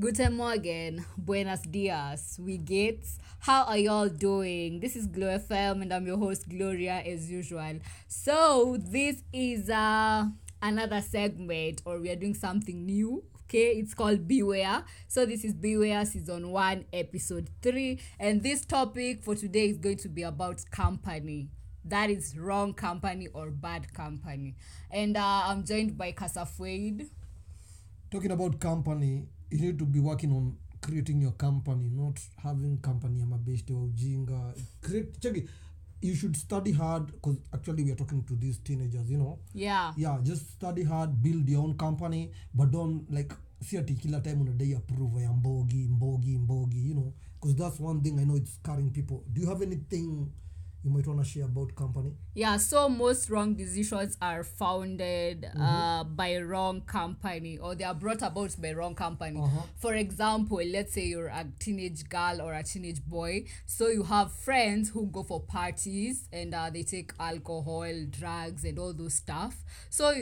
Guten Morgen, Buenos Dias, we gets. How are y'all doing? This is Glow FM and I'm your host Gloria as usual. So this is another segment, or we are doing something new. Okay, it's called Beware. So this is Beware Season 1, Episode 3. And this topic for today is going to be about company. That is wrong company or bad company. And I'm joined by Kasafwade. Talking about company, you need to be working on creating your company, not having company amabeshte wa ujinga. You should study hard, because actually we are talking to these teenagers, you know. Yeah, just study hard, build your own company, but don't like see at kila time on a day approve I am mbogi, you know, because that's one thing I know it's scaring people. Do you have anything you might want to share about company? Yeah, so most wrong decisions are founded by wrong company, or they are brought about by wrong company. For example, let's say you're a teenage girl or a teenage boy, so you have friends who go for parties and they take alcohol, drugs and all those stuff. So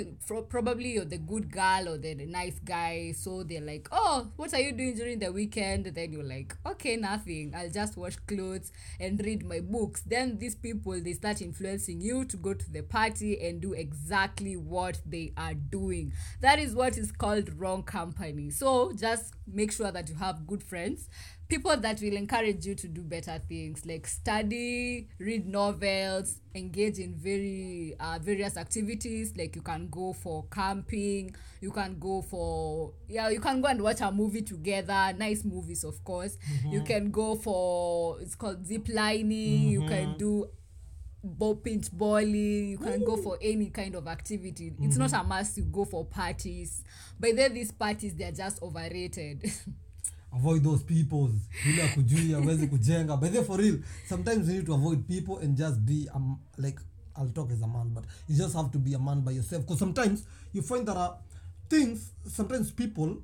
probably you're the good girl or the nice guy, so they're like, oh, what are you doing during the weekend? And then you're like, okay, nothing, I'll just wash clothes and read my books. Then these people, they start influencing you to go to the party and do exactly what they are doing. That is what is called wrong company. So just make sure that you have good friends, people that will encourage you to do better things, like study, read novels, engage in various activities. Like you can go for camping, you can go and watch a movie together, nice movies of course. You can go for, it's called zip lining, you can do pinch bowling, you can go for any kind of activity. It's not a must to go for parties, but then these parties, they're just overrated. Avoid those people. But then for real, sometimes you need to avoid people and just be like, I'll talk as a man, but you just have to be a man by yourself, because sometimes you find there are things, sometimes people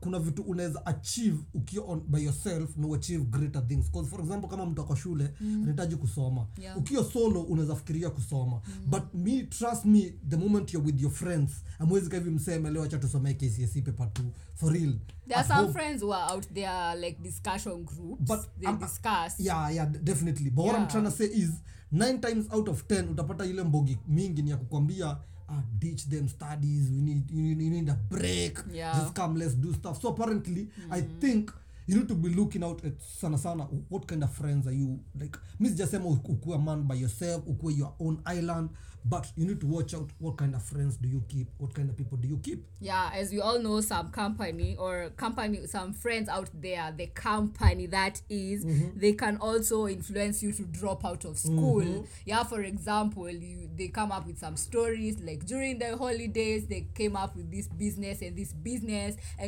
kuna vitu unaweza achieve ukiwa by yourself, no achieve greater things. Because for example, kama mtu kwa shule anahitaji kusoma, ukiwa solo unaweza fikiria kusoma, but me, trust me, the moment you're with your friends, amwezi kavi mseme leo acha tusomee KCSE paper 2. For real, there are some friends who are out there, like discussion groups, but they discuss. Yeah, definitely. But what I'm trying to say is 9 times out of 10 utapata ile mbogi mingi ni ya kukwambia, ditch them studies, you need a break, just come, let's do stuff. So apparently I think you need to be looking out at sana what kind of friends are you, like miss just sema ukuwa man by yourself, ukuwa your own island, but you need to watch out what kind of friends do you keep, what kind of people do you keep. Yeah, as we all know, some friends out there, the company that is, they can also influence you to drop out of school. Yeah, for example, they come up with some stories, like during the holidays they came up with this business and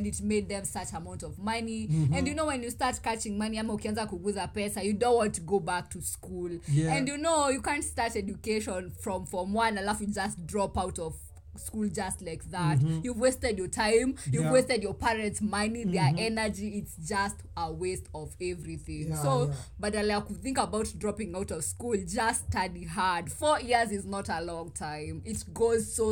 it made them such amount of money, and you know, when you start catching money ama ukianza kuguza pesa, you don't want to go back to school. And you know, you can't start education from one, alafu you just drop out of school just like that. You've wasted your time, you've wasted your parents' money, their energy. It's just a waste of everything. Badala ya kuthink about dropping out of school, just study hard. 4 years is not a long time, it goes so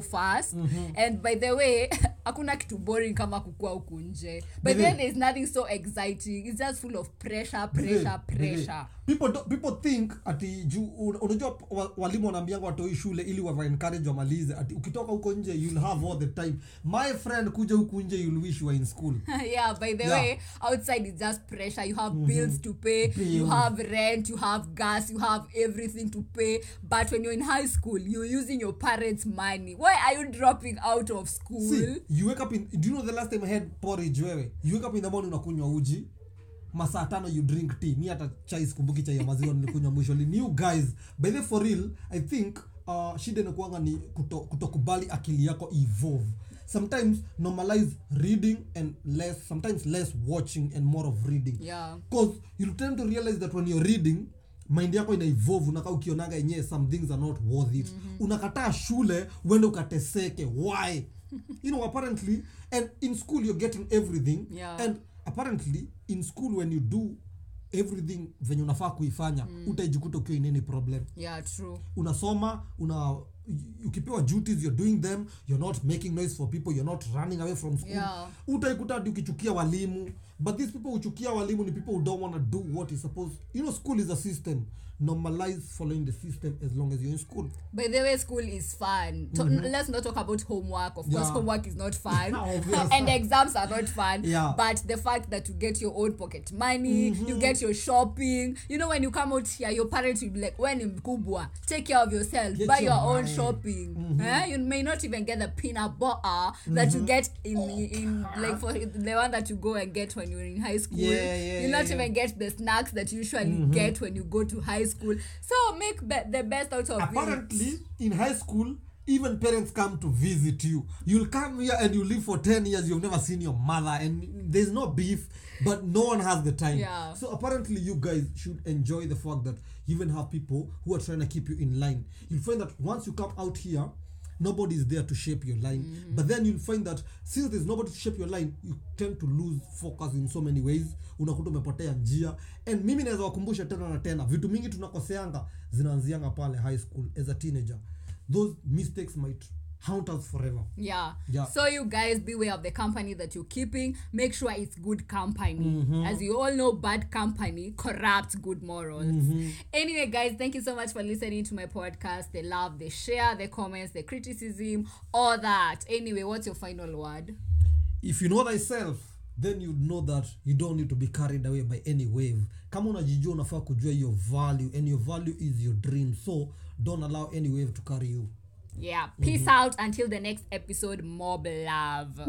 fast. And by the way, hakuna kitu boring kama kukua huku nje, but then there's nothing so exciting, it's just full of pressure. People think ati unajua walimu wanaambianga watoi shule ili wa encourage wamalize, ati ukitoka huko nje you'll have all the time. My friend, kuja huko nje you'll wish you were in school. Yeah, by the way, outside is just pressure. You have bills to pay, you have rent, you have gas, you have everything to pay. But when you're in high school, you're using your parents' money. Why are you dropping out of school? See, do you know the last time I had porridge wewe? You wake up in the morning unakunywa uji. Masaa 5 you drink tea. Mimi hata chai sikumbuki, chai ya maziwa nilikunywa mwisho. You guys, by the for real, I think shida inakuanga ni kutokubali akili yako evolve. Sometimes normalize reading and sometimes less watching and more of reading. Yeah. Because you tend to realize that when you're reading, mind yako ina evolve, unakaa ukionanga yenyewe some things are not worth it. Unakataa shule uende ukateseke. Why? You know, apparently, and in school you're getting everything. Yeah. And apparently in school when you do everything venye unafaa kuifanya utajikuta ukiwa in any problem. Yeah, true. Unasoma, una ukipewa duties, you're doing them, you're not making noise for people, you're not running away from school. Yeah. Utaikuta hadi ukichukia walimu. But these people uchukia walimu ni people who don't want to do what is supposed. You know, school is a system. Normalize following the system as long as you're in school. By the way, school is fun. Let's not talk about homework. Of course, homework is not fun. And exams are not fun. Yeah. But the fact that you get your own pocket money, you get your shopping. You know, when you come out here, your parents will be like, when in Kubwa, take care of yourself, buy your own shopping. You may not even get the peanut butter that you get in like for the one that you go and get when you're in high school. You not even get the snacks that you usually get when you go to high school. So make the best out of it. Apparently, in high school, even parents come to visit you. You'll come here and you live for 10 years. You've never seen your mother and there's no beef, but no one has the time. Yeah. So apparently, you guys should enjoy the fact that you even have people who are trying to keep you in line. You'll find that once you come out here, nobody's there to shape your line. But then you'll find that since there's nobody to shape your line, you tend to lose focus in so many ways. Unakuta umepotea njia. And mimi naweza wakumbusha tena na tena, vitu mingi tunakoseanga zinaanzianga pale high school as a teenager. Those mistakes might haunt us forever. Yeah. So you guys, beware of the company that you're keeping. Make sure it's good company. As you all know, bad company corrupts good morals. Anyway, guys, thank you so much for listening to my podcast. The love, the share, the comments, the criticism, all that. Anyway, what's your final word? If you know thyself, then you know that you don't need to be carried away by any wave. Kama unajijua unafaa kujua your value, and your value is your dream. So don't allow any wave to carry you. Peace out until the next episode. Mob love. Woo!